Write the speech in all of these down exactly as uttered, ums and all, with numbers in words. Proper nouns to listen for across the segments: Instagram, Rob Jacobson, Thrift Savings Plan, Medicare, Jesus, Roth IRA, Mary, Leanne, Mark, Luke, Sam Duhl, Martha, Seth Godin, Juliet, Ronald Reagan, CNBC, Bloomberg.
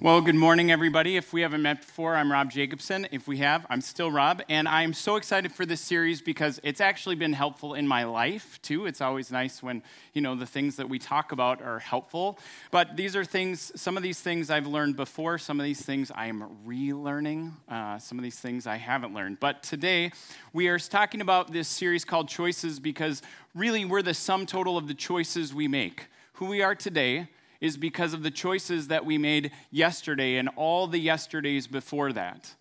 Well, good morning, everybody. If we haven't met before, I'm Rob Jacobson. If we have, I'm still Rob. And I'm so excited for this series because it's actually been helpful in my life, too. It's always nice when, you know, the things that we talk about are helpful. But these are things, some of these things I've learned before. Some of these things I am relearning. Uh, some of these things I haven't learned. But today, we are talking about this series called Choices because really we're the sum total of the choices we make. Who we are today is because of the choices that we made yesterday and all the yesterdays before that.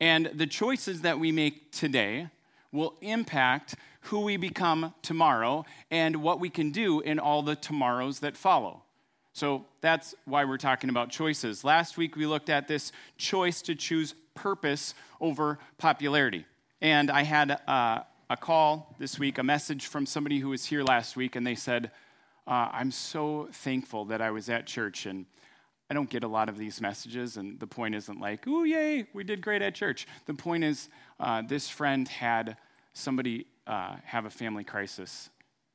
And the choices that we make today will impact who we become tomorrow and what we can do in all the tomorrows that follow. So that's why we're talking about choices. Last week we looked at this choice to choose purpose over popularity. And I had a, a call this week, a message from somebody who was here last week, and they said, Uh, I'm so thankful that I was at church, and I don't get a lot of these messages, and the point isn't like, ooh, yay, we did great at church. The point is uh, this friend had somebody uh, have a family crisis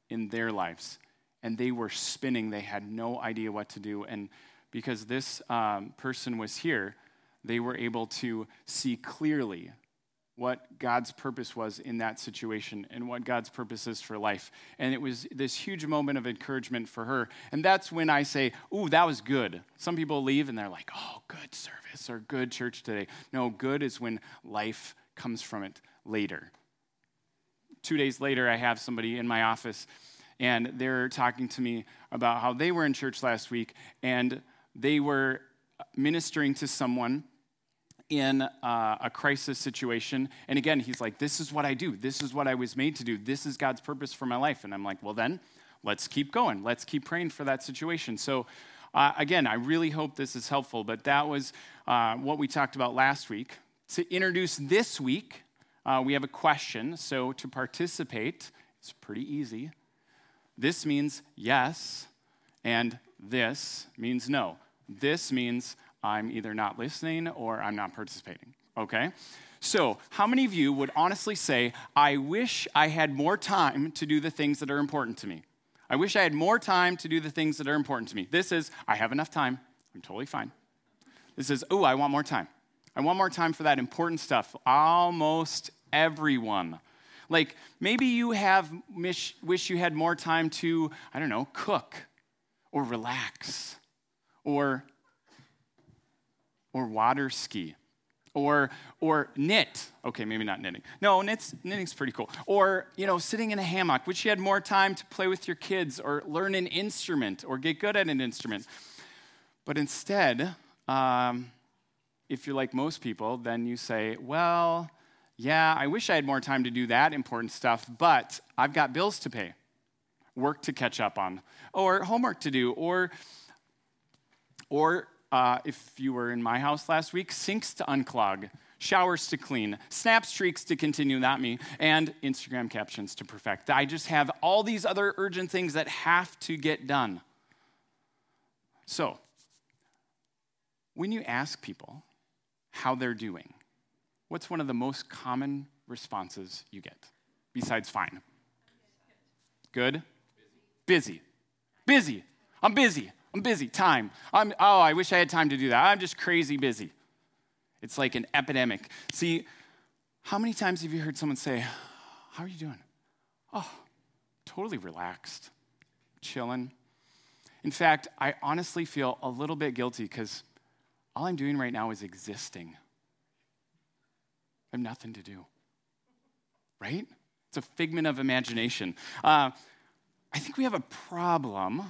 in their lives, and they were spinning. They had no idea what to do, and because this um, person was here, they were able to see clearly what God's purpose was in that situation and what God's purpose is for life. And it was this huge moment of encouragement for her. And that's when I say, ooh, that was good. Some people leave and they're like, oh, good service or good church today. No, good is when life comes from it later. Two days later, I have somebody in my office and they're talking to me about how they were in church last week and they were ministering to someone in uh, a crisis situation. And again, he's like, this is what I do. This is what I was made to do. This is God's purpose for my life. And I'm like, well then, let's keep going. Let's keep praying for that situation. So uh, again, I really hope this is helpful, but that was uh, what we talked about last week. To introduce this week, uh, we have a question. So to participate, it's pretty easy. This means yes, and this means no. This means I'm either not listening or I'm not participating, okay? So how many of you would honestly say, I wish I had more time to do the things that are important to me? I wish I had more time to do the things that are important to me. This is, I have enough time. I'm totally fine. This is, oh, I want more time. I want more time for that important stuff. Almost everyone. Like, maybe you have mish- wish you had more time to, I don't know, cook or relax or or water ski, or or knit. Okay, maybe not knitting. No, knit's, knitting's pretty cool. Or, you know, sitting in a hammock. Wish you had more time to play with your kids or learn an instrument or get good at an instrument. But instead, um, if you're like most people, then you say, well, yeah, I wish I had more time to do that important stuff, but I've got bills to pay, work to catch up on, or homework to do, or or... Uh, if you were in my house last week, sinks to unclog, showers to clean, snap streaks to continue, not me, and Instagram captions to perfect. I just have all these other urgent things that have to get done. So, when you ask people how they're doing, what's one of the most common responses you get, besides fine? Good? Busy. Busy. I'm busy. I'm busy, time. I'm, oh, I wish I had time to do that. I'm just crazy busy. It's like an epidemic. See, how many times have you heard someone say, how are you doing? Oh, totally relaxed, chilling. In fact, I honestly feel a little bit guilty because all I'm doing right now is existing. I have nothing to do, right? It's a figment of imagination. Uh, I think we have a problem.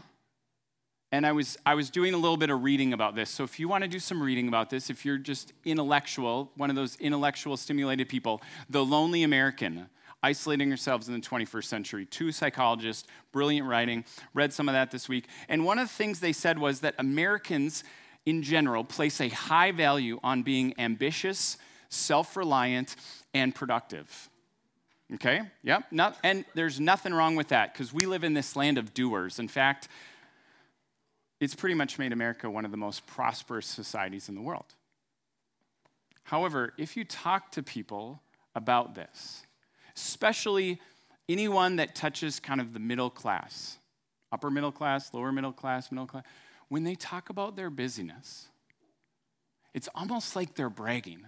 And I was I was doing a little bit of reading about this. So if you want to do some reading about this, if you're just intellectual, one of those intellectual stimulated people, The Lonely American, Isolating Yourselves in the twenty-first Century, two psychologists, brilliant writing, read some of that this week. And one of the things they said was that Americans in general place a high value on being ambitious, self-reliant, and productive. Okay? Yep. Not, and there's nothing wrong with that because we live in this land of doers. In fact, it's pretty much made America one of the most prosperous societies in the world. However, if you talk to people about this, especially anyone that touches kind of the middle class, upper middle class, lower middle class, middle class, when they talk about their busyness, It's almost like they're bragging,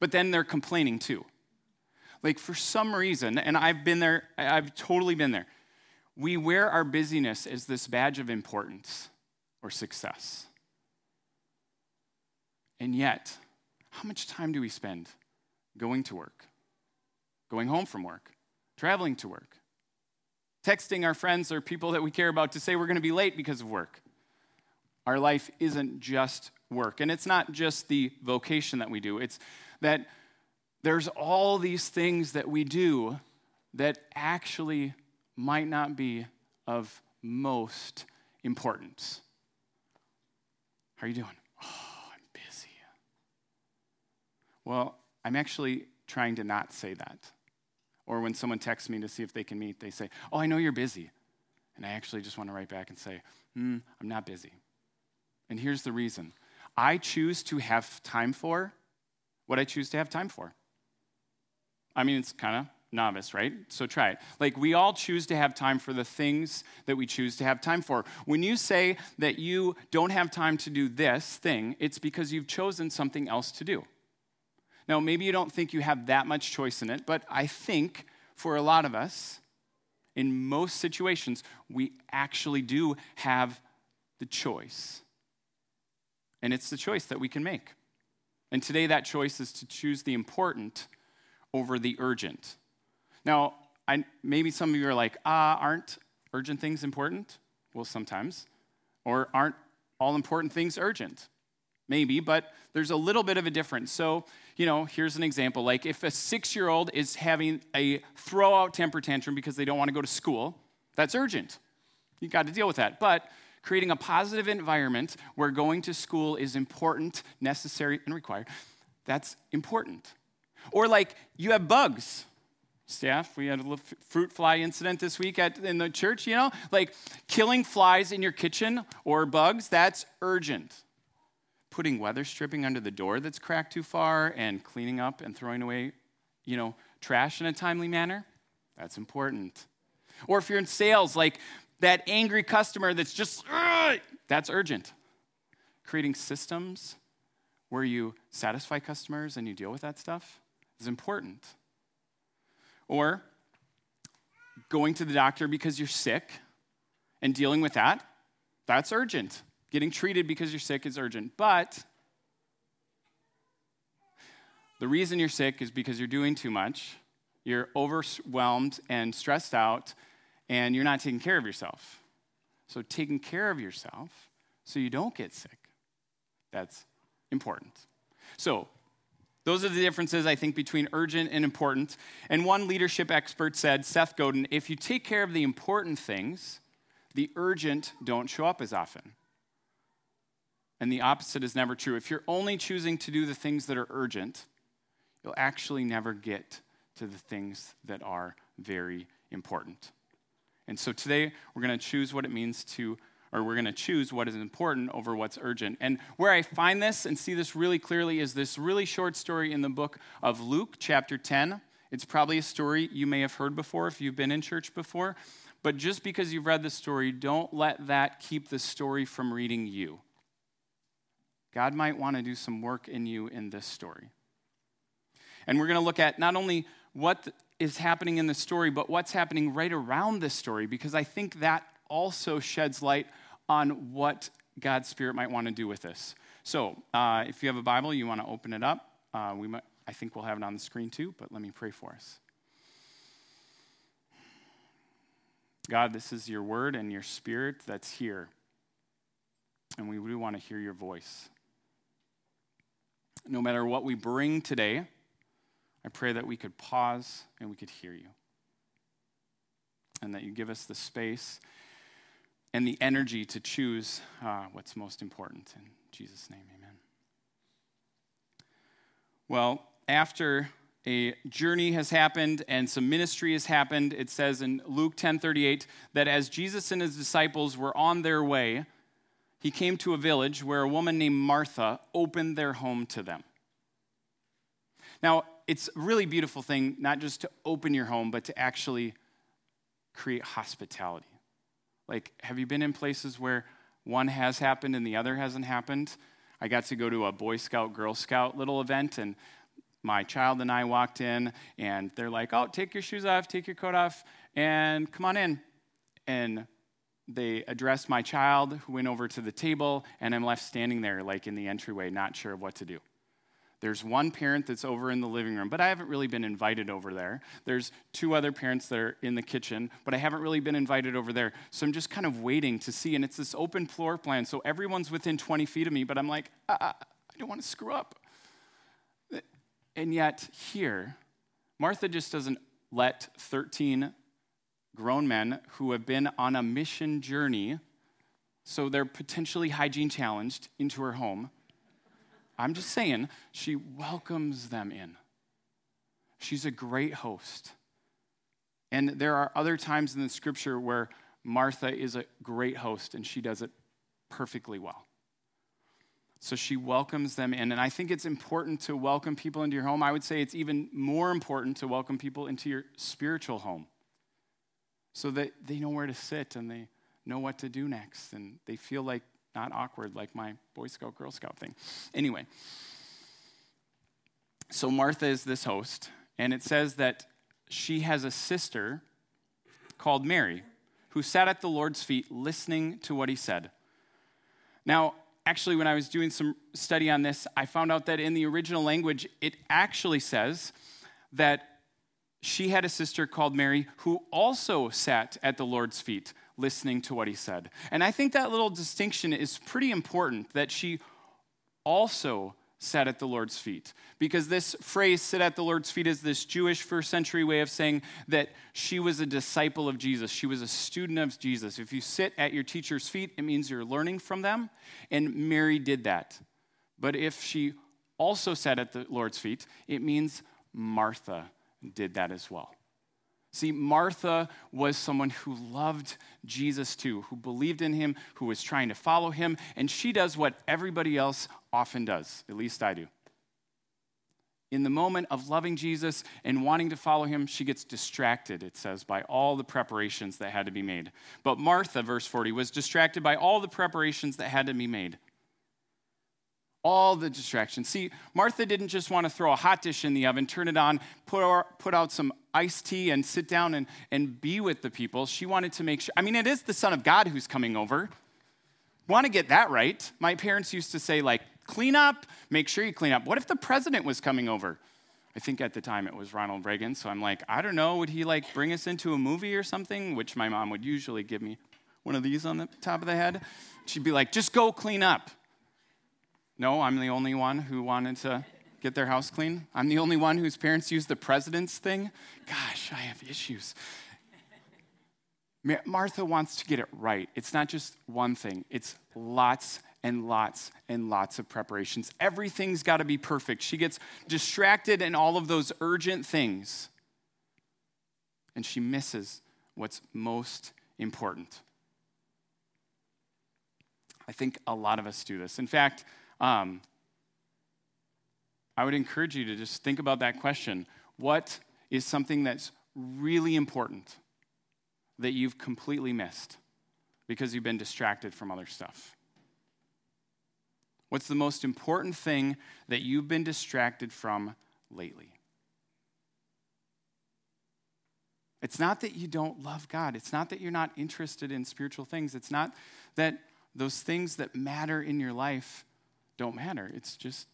but then they're complaining too. Like for some reason, and I've been there, I've totally been there, we wear our busyness as this badge of importance or success. And yet, how much time do we spend going to work, going home from work, traveling to work, texting our friends or people that we care about to say we're going to be late because of work? Our life isn't just work. And it's not just the vocation that we do. It's that there's all these things that we do that actually might not be of most importance. How are you doing? Oh, I'm busy. Well, I'm actually trying to not say that. Or when someone texts me to see if they can meet, they say, oh, I know you're busy. And I actually just want to write back and say, hmm, I'm not busy. And here's the reason. I choose to have time for what I choose to have time for. I mean, it's kind of novice, right? So try it. Like, we all choose to have time for the things that we choose to have time for. When you say that you don't have time to do this thing, it's because you've chosen something else to do. Now, maybe you don't think you have that much choice in it, but I think for a lot of us, in most situations, we actually do have the choice. And it's the choice that we can make. And today that choice is to choose the important over the urgent. Now, I, maybe some of you are like, ah, aren't urgent things important? Well, sometimes. Or aren't all important things urgent? Maybe, but there's a little bit of a difference. So, you know, here's an example. Like if a six-year-old is having a throw-out temper tantrum because they don't want to go to school, that's urgent. You got to deal with that. But creating a positive environment where going to school is important, necessary, and required, that's important. Or like you have bugs. Staff, we had a little fruit fly incident this week at in the church, you know? Like killing flies in your kitchen or bugs, that's urgent. Putting weather stripping under the door that's cracked too far and cleaning up and throwing away, you know, trash in a timely manner, that's important. Or if you're in sales, like that angry customer that's just, ugh, that's urgent. Creating systems where you satisfy customers and you deal with that stuff is important. Or going to the doctor because you're sick and dealing with that, that's urgent. Getting treated because you're sick is urgent. But the reason you're sick is because you're doing too much, you're overwhelmed and stressed out, and you're not taking care of yourself. So taking care of yourself so you don't get sick, that's important. So those are the differences, I think, between urgent and important. And one leadership expert said, Seth Godin, if you take care of the important things, the urgent don't show up as often. And the opposite is never true. If you're only choosing to do the things that are urgent, you'll actually never get to the things that are very important. And so today, we're going to choose what it means to, or we're going to choose what is important over what's urgent. And where I find this and see this really clearly is this really short story in the book of Luke, chapter ten. It's probably a story you may have heard before if you've been in church before. But just because you've read the story, don't let that keep the story from reading you. God might want to do some work in you in this story. And we're going to look at not only what is happening in the story, but what's happening right around this story, because I think that also sheds light on what God's Spirit might want to do with this. So uh, if you have a Bible, you want to open it up. Uh, we might, I think we'll have it on the screen too, but let me pray for us. God, this is your word and your Spirit that's here, and we do want to hear your voice. No matter what we bring today, I pray that we could pause and we could hear you. And that you give us the space and the energy to choose uh, what's most important. In Jesus' name, amen. Well, after a journey has happened and some ministry has happened, it says in Luke ten thirty-eight that as Jesus and his disciples were on their way, he came to a village where a woman named Martha opened their home to them. Now, it's a really beautiful thing, not just to open your home, but to actually create hospitality. Like, have you been in places where one has happened and the other hasn't happened? I got to go to a Boy Scout, Girl Scout little event, and my child and I walked in, and they're like, oh, take your shoes off, take your coat off, and come on in. And they addressed my child, who went over to the table, and I'm left standing there, like in the entryway, not sure what to do. There's one parent that's over in the living room, but I haven't really been invited over there. There's two other parents that are in the kitchen, but I haven't really been invited over there. So I'm just kind of waiting to see, and it's this open floor plan, so everyone's within twenty feet of me, but I'm like, I, I, I don't want to screw up. And yet here, Martha just doesn't let thirteen grown men who have been on a mission journey, so they're potentially hygiene challenged, into her home. I'm just saying, she welcomes them in. She's a great host. And there are other times in the scripture where Martha is a great host, and she does it perfectly well. So she welcomes them in. And I think it's important to welcome people into your home. I would say it's even more important to welcome people into your spiritual home, so that they know where to sit and they know what to do next, and they feel like not awkward, like my Boy Scout, Girl Scout thing. Anyway, so Martha is this host, and it says that she has a sister called Mary who sat at the Lord's feet listening to what he said. Now, actually, when I was doing some study on this, I found out that in the original language, it actually says that she had a sister called Mary who also sat at the Lord's feet listening to what he said. And I think that little distinction is pretty important, that she also sat at the Lord's feet, because this phrase, sit at the Lord's feet, is this Jewish first century way of saying that she was a disciple of Jesus. She was a student of Jesus. If you sit at your teacher's feet, it means you're learning from them, and Mary did that. But if she also sat at the Lord's feet, it means Martha did that as well. See, Martha was someone who loved Jesus too, who believed in him, who was trying to follow him, and she does what everybody else often does, at least I do. In the moment of loving Jesus and wanting to follow him, she gets distracted, it says, by all the preparations that had to be made. But Martha, verse forty, was distracted by all the preparations that had to be made. All the distractions. See, Martha didn't just want to throw a hot dish in the oven, turn it on, put put out some iced tea, and sit down and, and be with the people. She wanted to make sure. I mean, it is the Son of God who's coming over. Want to get that right. My parents used to say, like, clean up, make sure you clean up. What if the president was coming over? I think at the time it was Ronald Reagan, so I'm like, I don't know, would he, like, bring us into a movie or something? Which my mom would usually give me one of these on the top of the head. She'd be like, just go clean up. No, I'm the only one who wanted to get their house clean. I'm the only one whose parents used the president's thing. Gosh, I have issues. Martha wants to get it right. It's not just one thing. It's lots and lots and lots of preparations. Everything's got to be perfect. She gets distracted in all of those urgent things, and she misses what's most important. I think a lot of us do this. In fact, Um, I would encourage you to just think about that question. What is something that's really important that you've completely missed because you've been distracted from other stuff? What's the most important thing that you've been distracted from lately? It's not that you don't love God. It's not that you're not interested in spiritual things. It's not that those things that matter in your life don't matter. It's just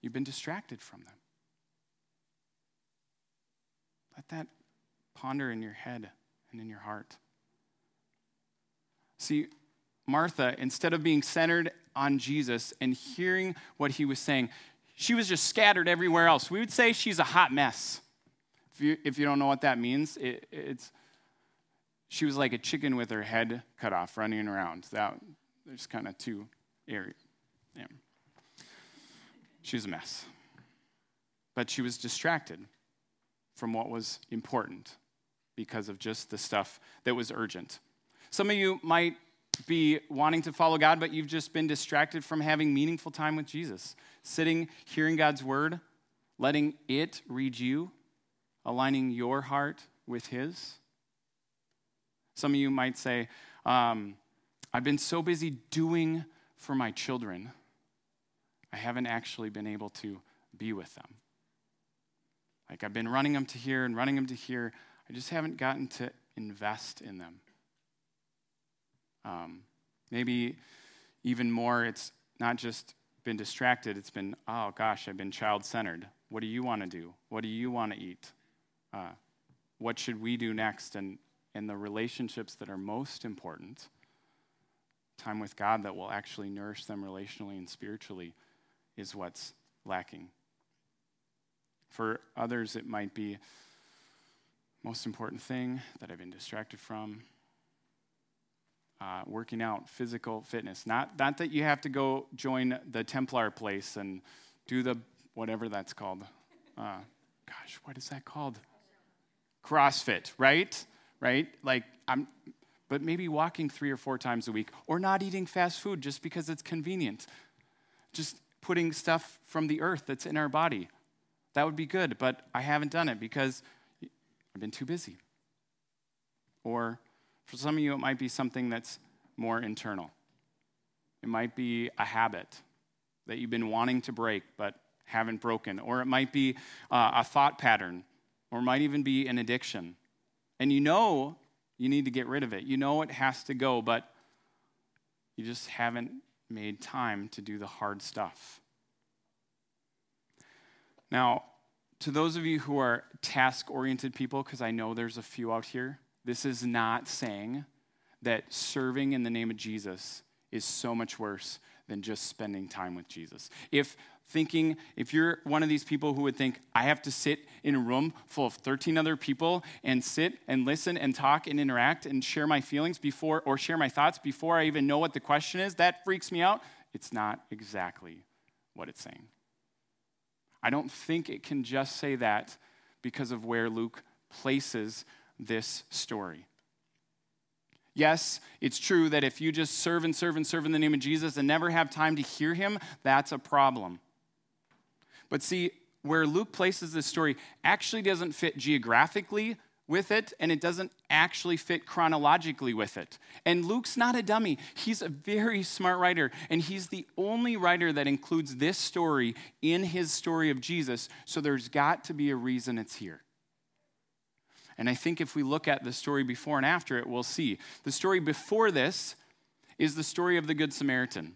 you've been distracted from them. Let that ponder in your head and in your heart. See, Martha, instead of being centered on Jesus and hearing what he was saying, she was just scattered everywhere else. We would say she's a hot mess. If you, if you don't know what that means, it, it's she was like a chicken with her head cut off, running around. That, there's kind of two areas. Yeah. She was a mess. But she was distracted from what was important because of just the stuff that was urgent. Some of you might be wanting to follow God, but you've just been distracted from having meaningful time with Jesus. Sitting, hearing God's word, letting it read you, aligning your heart with his. Some of you might say, um, I've been so busy doing for my children I haven't actually been able to be with them. Like, I've been running them to here and running them to here. I just haven't gotten to invest in them. Um, maybe even more, it's not just been distracted. It's been, oh, gosh, I've been child-centered. What do you want to do? What do you want to eat? Uh, what should we do next? And, and the relationships that are most important, time with God that will actually nourish them relationally and spiritually, is what's lacking. For others, it might be most important thing that I've been distracted from. Uh, working out, physical fitness. Not, not that you have to go join the Templar place and do the whatever that's called. Uh, gosh, what is that called? CrossFit, right? Right? Like, I'm, but maybe walking three or four times a week, or not eating fast food just because it's convenient. Just putting stuff from the earth that's in our body. That would be good, but I haven't done it because I've been too busy. Or for some of you, it might be something that's more internal. It might be a habit that you've been wanting to break but haven't broken. Or it might be uh, a thought pattern, or it might even be an addiction. And you know you need to get rid of it. You know it has to go, but you just haven't made time to do the hard stuff. Now, to those of you who are task-oriented people, because I know there's a few out here, this is not saying that serving in the name of Jesus is so much worse than just spending time with Jesus. If thinking, if you're one of these people who would think, I have to sit in a room full of thirteen other people and sit and listen and talk and interact and share my feelings before, or share my thoughts before I even know what the question is, that freaks me out. It's not exactly what it's saying. I don't think it can just say that because of where Luke places this story. Yes, it's true that if you just serve and serve and serve in the name of Jesus and never have time to hear him, that's a problem. But see, where Luke places this story actually doesn't fit geographically with it, and it doesn't actually fit chronologically with it. And Luke's not a dummy. He's a very smart writer, and he's the only writer that includes this story in his story of Jesus, so there's got to be a reason it's here. And I think if we look at the story before and after it, we'll see. The story before this is the story of the Good Samaritan,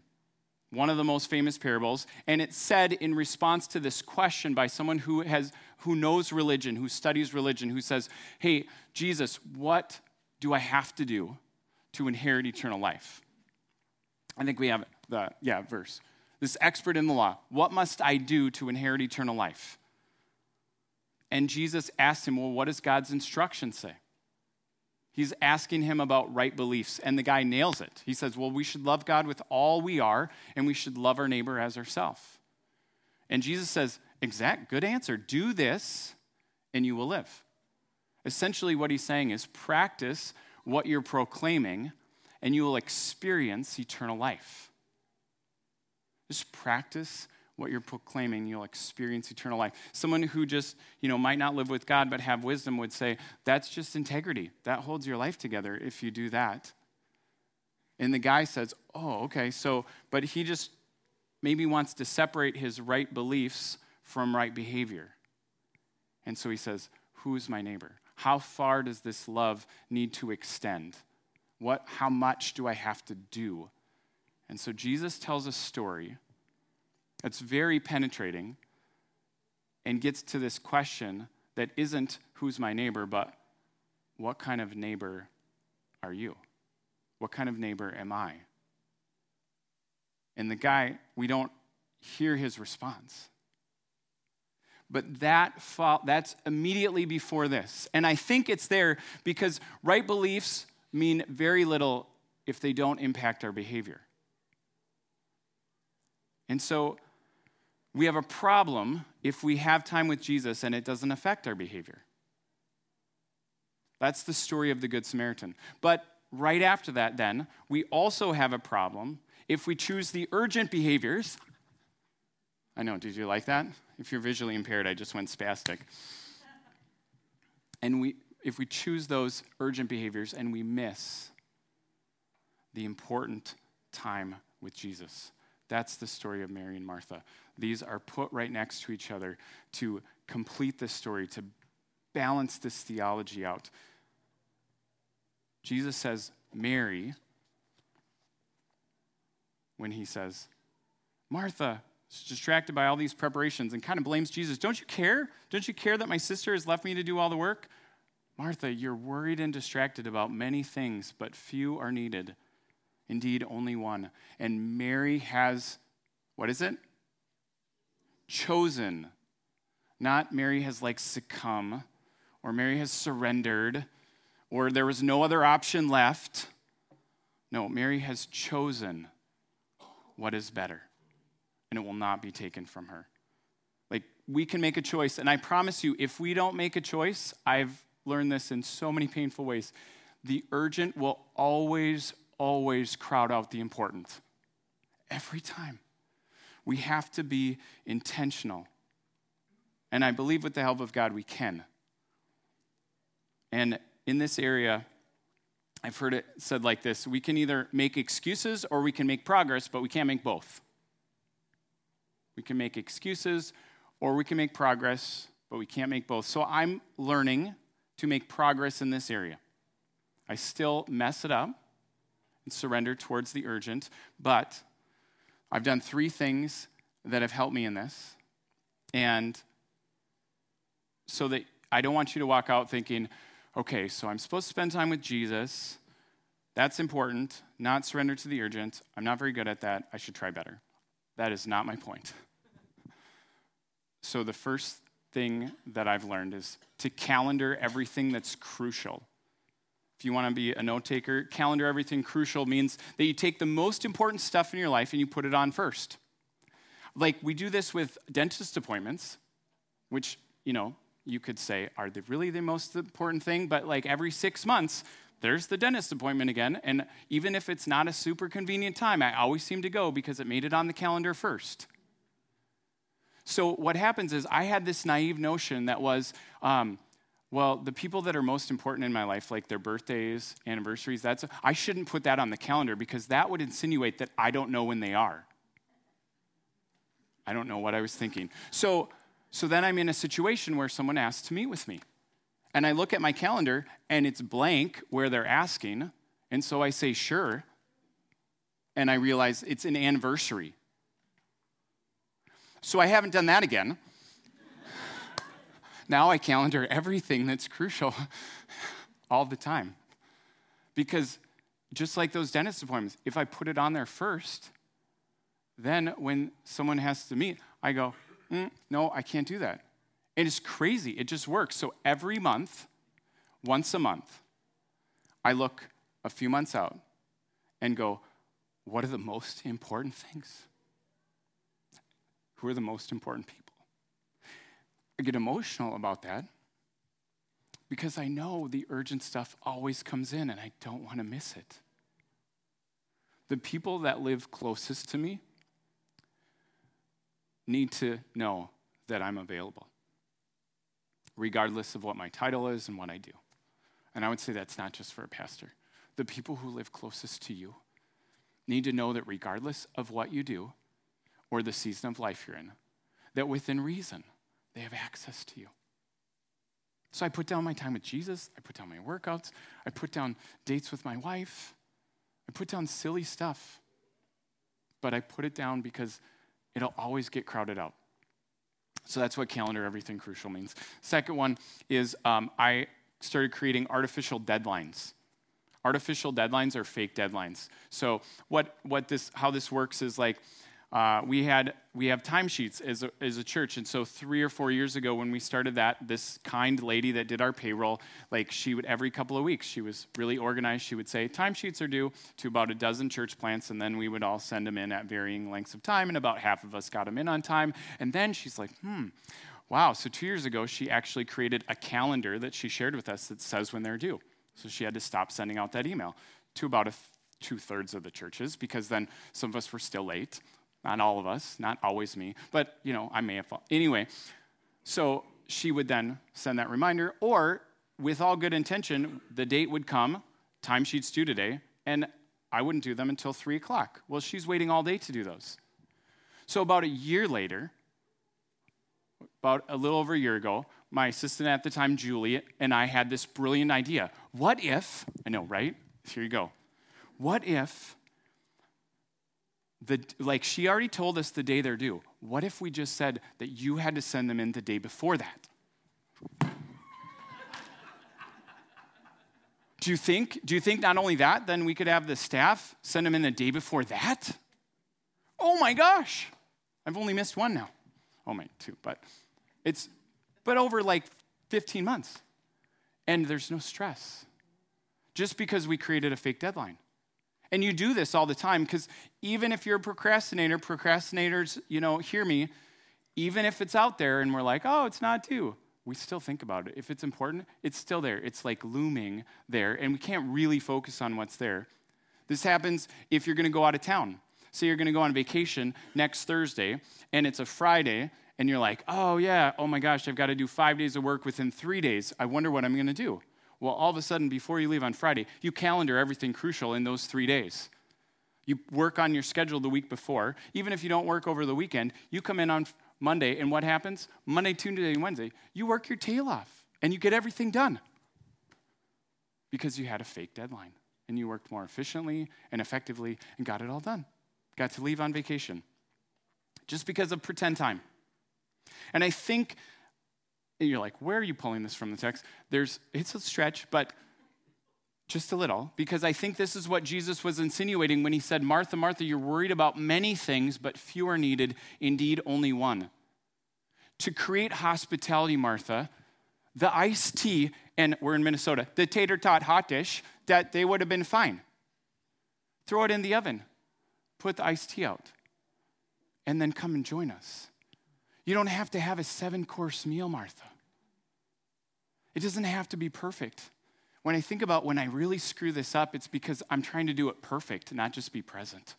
one of the most famous parables. And it's said in response to this question by someone who has, who knows religion, who studies religion, who says, hey, Jesus, what do I have to do to inherit eternal life? I think we have the, yeah, verse. This expert in the law, what must I do to inherit eternal life? And Jesus asked him, well, what does God's instruction say? He's asking him about right beliefs, and the guy nails it. He says, well, we should love God with all we are, and we should love our neighbor as ourselves. And Jesus says, exact, good answer. Do this, and you will live. Essentially, what he's saying is practice what you're proclaiming, and you will experience eternal life. Just practice what you're proclaiming, you'll experience eternal life. Someone who just, you know, might not live with God but have wisdom would say, that's just integrity. That holds your life together if you do that. And the guy says, oh, okay, so, but he just maybe wants to separate his right beliefs from right behavior. And so he says, who is my neighbor? How far does this love need to extend? What? How much do I have to do? And so Jesus tells a story that's very penetrating and gets to this question that isn't who's my neighbor, but what kind of neighbor are you? What kind of neighbor am I? And the guy, we don't hear his response. But that fo- that's immediately before this. And I think it's there because right beliefs mean very little if they don't impact our behavior. And so we have a problem if we have time with Jesus and it doesn't affect our behavior. That's the story of the Good Samaritan. But right after that, then, we also have a problem if we choose the urgent behaviors. I know, did you like that? If you're visually impaired, I just went spastic. And we, if we choose those urgent behaviors and we miss the important time with Jesus, That's the story of Mary and Martha. These are put right next to each other to complete this story, to balance this theology out. Jesus says Mary when he says, Martha is distracted by all these preparations, and kind of blames Jesus. Don't you care? Don't you care that my sister has left me to do all the work? Martha, you're worried and distracted about many things, but few are needed. Indeed, only one. And Mary has, what is it? Chosen. Not Mary has like succumbed, or Mary has surrendered, or there was no other option left. No, Mary has chosen what is better, and it will not be taken from her. Like, we can make a choice, and I promise you, if we don't make a choice, I've learned this in so many painful ways, the urgent will always, always crowd out the important. Every time. We have to be intentional. And I believe with the help of God, we can. And in this area, I've heard it said like this, we can either make excuses or we can make progress, but we can't make both. We can make excuses or we can make progress, but we can't make both. So I'm learning to make progress in this area. I still mess it up and surrender towards the urgent, but I've done three things that have helped me in this. And so that I don't want you to walk out thinking, okay, so I'm supposed to spend time with Jesus. That's important. Not surrender to the urgent. I'm not very good at that. I should try better. That is not my point. So the first thing that I've learned is to calendar everything that's crucial. If you want to be a note taker, calendar everything crucial means that you take the most important stuff in your life and you put it on first. Like, we do this with dentist appointments, which, you know, you could say, are they really the most important thing? But like every six months, there's the dentist appointment again. And even if it's not a super convenient time, I always seem to go because it made it on the calendar first. So what happens is I had this naive notion that was, um, well, the people that are most important in my life, like their birthdays, anniversaries, that's I shouldn't put that on the calendar because that would insinuate that I don't know when they are. I don't know what I was thinking. So So then I'm in a situation where someone asks to meet with me. And I look at my calendar, and it's blank where they're asking. And so I say, sure. And I realize it's an anniversary. So I haven't done that again. Now I calendar everything that's crucial all the time. Because just like those dentist appointments, if I put it on there first, then when someone has to meet, I go, Mm, no, I can't do that. It is crazy. It just works. So every month, once a month, I look a few months out and go, what are the most important things? Who are the most important people? I get emotional about that because I know the urgent stuff always comes in and I don't want to miss it. The people that live closest to me need to know that I'm available, regardless of what my title is and what I do. And I would say that's not just for a pastor. The people who live closest to you need to know that regardless of what you do or the season of life you're in, that within reason, they have access to you. So I put down my time with Jesus. I put down my workouts. I put down dates with my wife. I put down silly stuff. But I put it down because it'll always get crowded out. So that's what calendar everything crucial means. Second one is um, I started creating artificial deadlines. Artificial deadlines are fake deadlines. So what what this how this works is like uh, we had we have timesheets as a, as a church, and so three or four years ago when we started that, this kind lady that did our payroll, like she would every couple of weeks she was really organized. She would say timesheets are due to about a dozen church plants, and then we would all send them in at varying lengths of time, and about half of us got them in on time. And then she's like, hmm, wow. So two years ago she actually created a calendar that she shared with us that says when they're due. So she had to stop sending out that email to about a th- two-thirds of the churches because then some of us were still late. Not all of us, not always me, but, you know, I may have fallen. Anyway, so she would then send that reminder, or with all good intention, the date would come, timesheets due today, and I wouldn't do them until three o'clock. Well, she's waiting all day to do those. So about a year later, about a little over a year ago, my assistant at the time, Juliet, and I had this brilliant idea. What if, I know, right? Here you go. What if, the like she already told us the day they're due, what if we just said that you had to send them in the day before that? Do you think, do you think not only that, then we could have the staff send them in the day before that? Oh my gosh. I've only missed one now. Oh my, two, but it's, but over like fifteen months. And there's no stress. Just because we created a fake deadline. And you do this all the time, because even if you're a procrastinator, procrastinators, you know, hear me, even if it's out there and we're like, oh, it's not due. We still think about it. If it's important, it's still there. It's like looming there, and we can't really focus on what's there. This happens if you're going to go out of town. Say you're going to go on vacation next Thursday, and it's a Friday, and you're like, oh, yeah, oh, my gosh, I've got to do five days of work within three days. I wonder what I'm going to do. Well, all of a sudden, before you leave on Friday, you calendar everything crucial in those three days. You work on your schedule the week before. Even if you don't work over the weekend, you come in on Monday, and what happens? Monday, Tuesday, and Wednesday, you work your tail off, and you get everything done because you had a fake deadline, and you worked more efficiently and effectively and got it all done. Got to leave on vacation just because of pretend time. And I think, and you're like, where are you pulling this from the text? There's, it's a stretch, but just a little, because I think this is what Jesus was insinuating when he said, Martha, Martha, you're worried about many things, but few are needed, indeed only one. To create hospitality, Martha, the iced tea, and we're in Minnesota, the tater tot hot dish, that they would have been fine. Throw it in the oven, put the iced tea out, and then come and join us. You don't have to have a seven-course meal, Martha. It doesn't have to be perfect. When I think about when I really screw this up, it's because I'm trying to do it perfect, not just be present.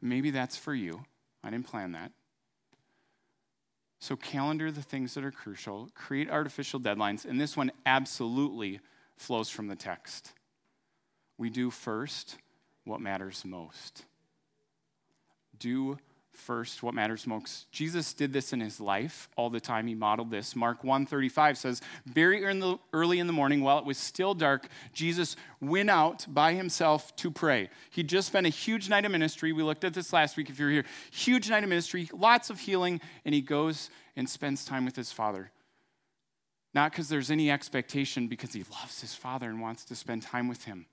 Maybe that's for you. I didn't plan that. So calendar the things that are crucial, create artificial deadlines, and this one absolutely flows from the text. We do first what matters most. Do first what matters most. Jesus did this in his life all the time. He modeled this. Mark one thirty-five says, very early in the morning, while it was still dark, Jesus went out by himself to pray. He just spent a huge night of ministry. We looked at this last week if you were here. Huge night of ministry, lots of healing, and he goes and spends time with his Father. Not because there's any expectation, because he loves his Father and wants to spend time with him.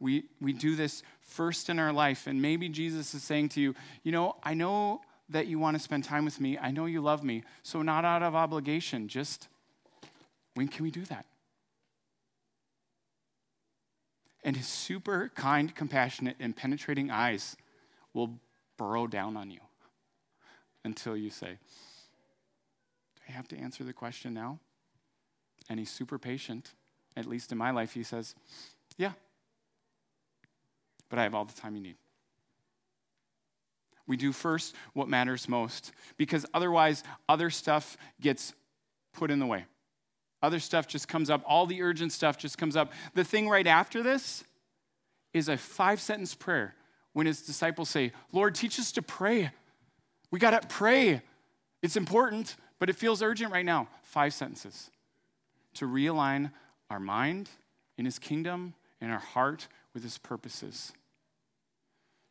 We we do this first in our life, and maybe Jesus is saying to you, you know, I know that you want to spend time with me. I know you love me, so not out of obligation, just when can we do that? And his super kind, compassionate, and penetrating eyes will burrow down on you until you say, do I have to answer the question now? And he's super patient. At least in my life, he says, yeah. But I have all the time you need. We do first what matters most, because otherwise other stuff gets put in the way. Other stuff just comes up. All the urgent stuff just comes up. The thing right after this is a five-sentence prayer when his disciples say, Lord, teach us to pray. We got to pray. It's important, but it feels urgent right now. Five sentences to realign our mind in his kingdom and our heart with his purposes.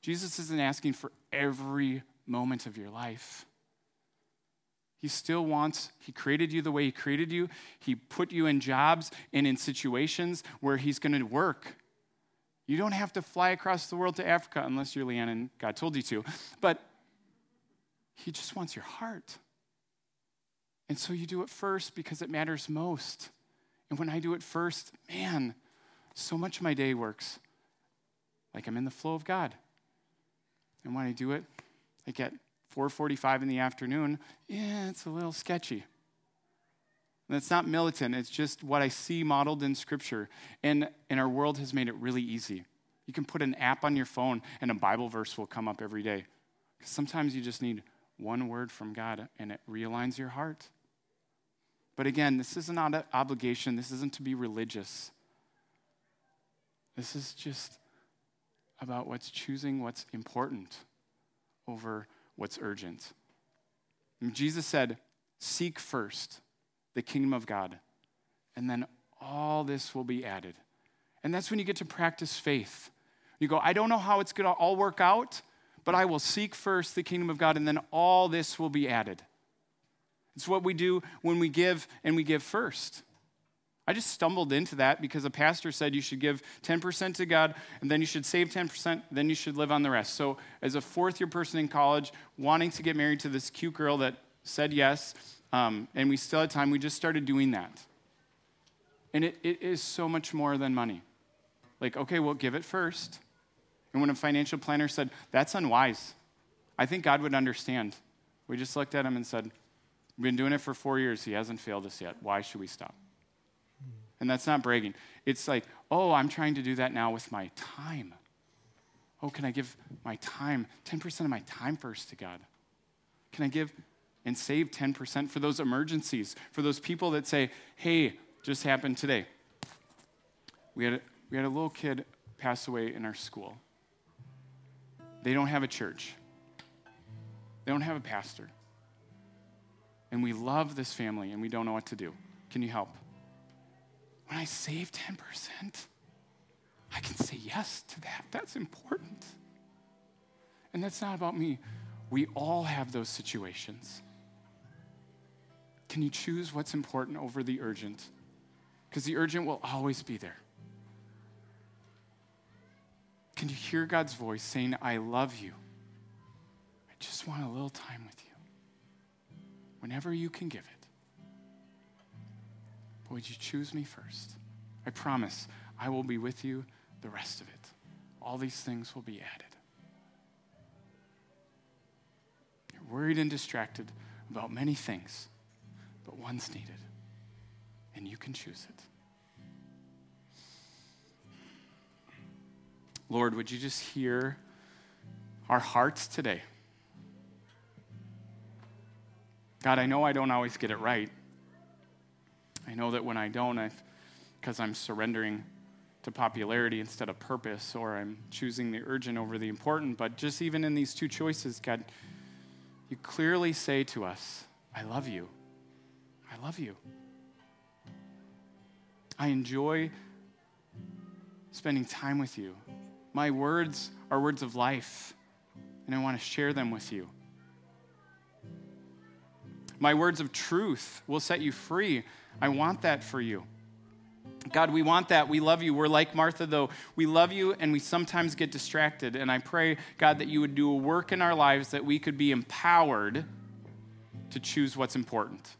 Jesus isn't asking for every moment of your life. He still wants, he created you the way he created you. He put you in jobs and in situations where he's going to work. You don't have to fly across the world to Africa unless you're Leanne and God told you to. But he just wants your heart. And so you do it first because it matters most. And when I do it first, man, so much of my day works. Like I'm in the flow of God. And when I do it, like at four forty-five in the afternoon, yeah, it's a little sketchy. And it's not militant. It's just what I see modeled in Scripture. And, and our world has made it really easy. You can put an app on your phone and a Bible verse will come up every day. Because sometimes you just need one word from God and it realigns your heart. But again, this isn't an obligation. This isn't to be religious. This is just about what's choosing what's important over what's urgent. And Jesus said, seek first the kingdom of God, and then all this will be added. And that's when you get to practice faith. You go, I don't know how it's going to all work out, but I will seek first the kingdom of God, and then all this will be added. It's what we do when we give, and we give first. I just stumbled into that because a pastor said you should give ten percent to God, and then you should save ten percent, then you should live on the rest. So as a fourth-year person in college, wanting to get married to this cute girl that said yes, um, and we still had time, we just started doing that. And it, it is so much more than money. Like, okay, well, give it first. And when a financial planner said, that's unwise, I think God would understand. We just looked at him and said, we've been doing it for four years. He hasn't failed us yet. Why should we stop? And that's not bragging. It's like, oh, I'm trying to do that now with my time. Oh, can I give my time, ten percent of my time first to God? Can I give and save ten percent for those emergencies, for those people that say, hey, just happened today. We had a, we had a little kid pass away in our school. They don't have a church. They don't have a pastor. And we love this family, and we don't know what to do. Can you help? When I save ten percent, I can say yes to that. That's important. And that's not about me. We all have those situations. Can you choose what's important over the urgent? Because the urgent will always be there. Can you hear God's voice saying, I love you. I just want a little time with you. Whenever you can give it. But would you choose me first? I promise I will be with you the rest of it. All these things will be added. You're worried and distracted about many things, but one's needed, and you can choose it. Lord, would you just hear our hearts today? God, I know I don't always get it right. I know that when I don't, I, because I'm surrendering to popularity instead of purpose, or I'm choosing the urgent over the important, but just even in these two choices, God, you clearly say to us, I love you. I love you. I enjoy spending time with you. My words are words of life, and I want to share them with you. My words of truth will set you free. I want that for you. God, we want that. We love you. We're like Martha, though. We love you, and we sometimes get distracted. And I pray, God, that you would do a work in our lives that we could be empowered to choose what's important.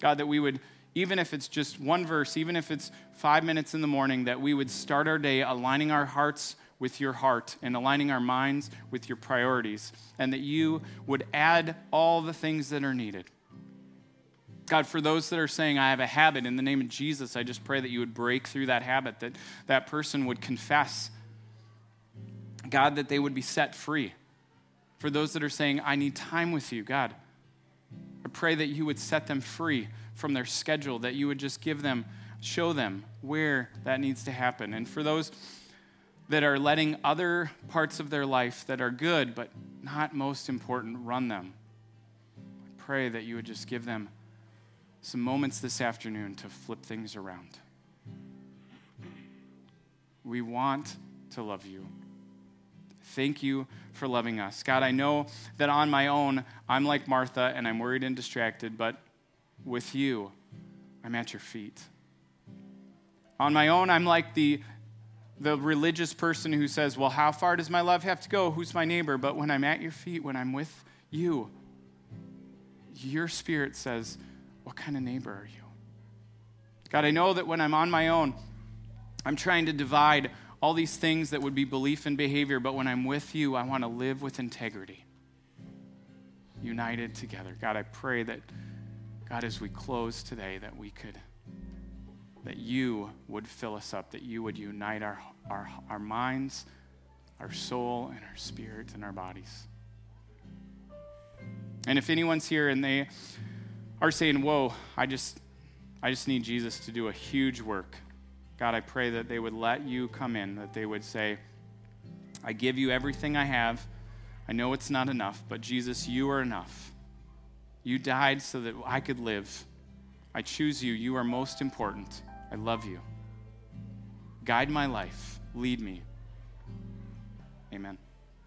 God, that we would, even if it's just one verse, even if it's five minutes in the morning, that we would start our day aligning our hearts with your heart and aligning our minds with your priorities, and that you would add all the things that are needed. God, for those that are saying, I have a habit, in the name of Jesus, I just pray that you would break through that habit, that that person would confess, God, that they would be set free. For those that are saying, I need time with you, God, I pray that you would set them free from their schedule, that you would just give them, show them where that needs to happen. And for those that are letting other parts of their life that are good but not most important run them, I pray that you would just give them some moments this afternoon to flip things around. We want to love you. Thank you for loving us. God, I know that on my own, I'm like Martha and I'm worried and distracted, but with you, I'm at your feet. On my own, I'm like the, the religious person who says, well, how far does my love have to go? Who's my neighbor? But when I'm at your feet, when I'm with you, your spirit says, what kind of neighbor are you? God, I know that when I'm on my own, I'm trying to divide all these things that would be belief and behavior, but when I'm with you, I want to live with integrity, united together. God, I pray that, God, as we close today, that we could, that you would fill us up, that you would unite our, our, our minds, our soul, and our spirit, and our bodies. And if anyone's here and they are saying, whoa, I just I just need Jesus to do a huge work. God, I pray that they would let you come in, that they would say, I give you everything I have. I know it's not enough, but Jesus, you are enough. You died so that I could live. I choose you. You are most important. I love you. Guide my life. Lead me. Amen.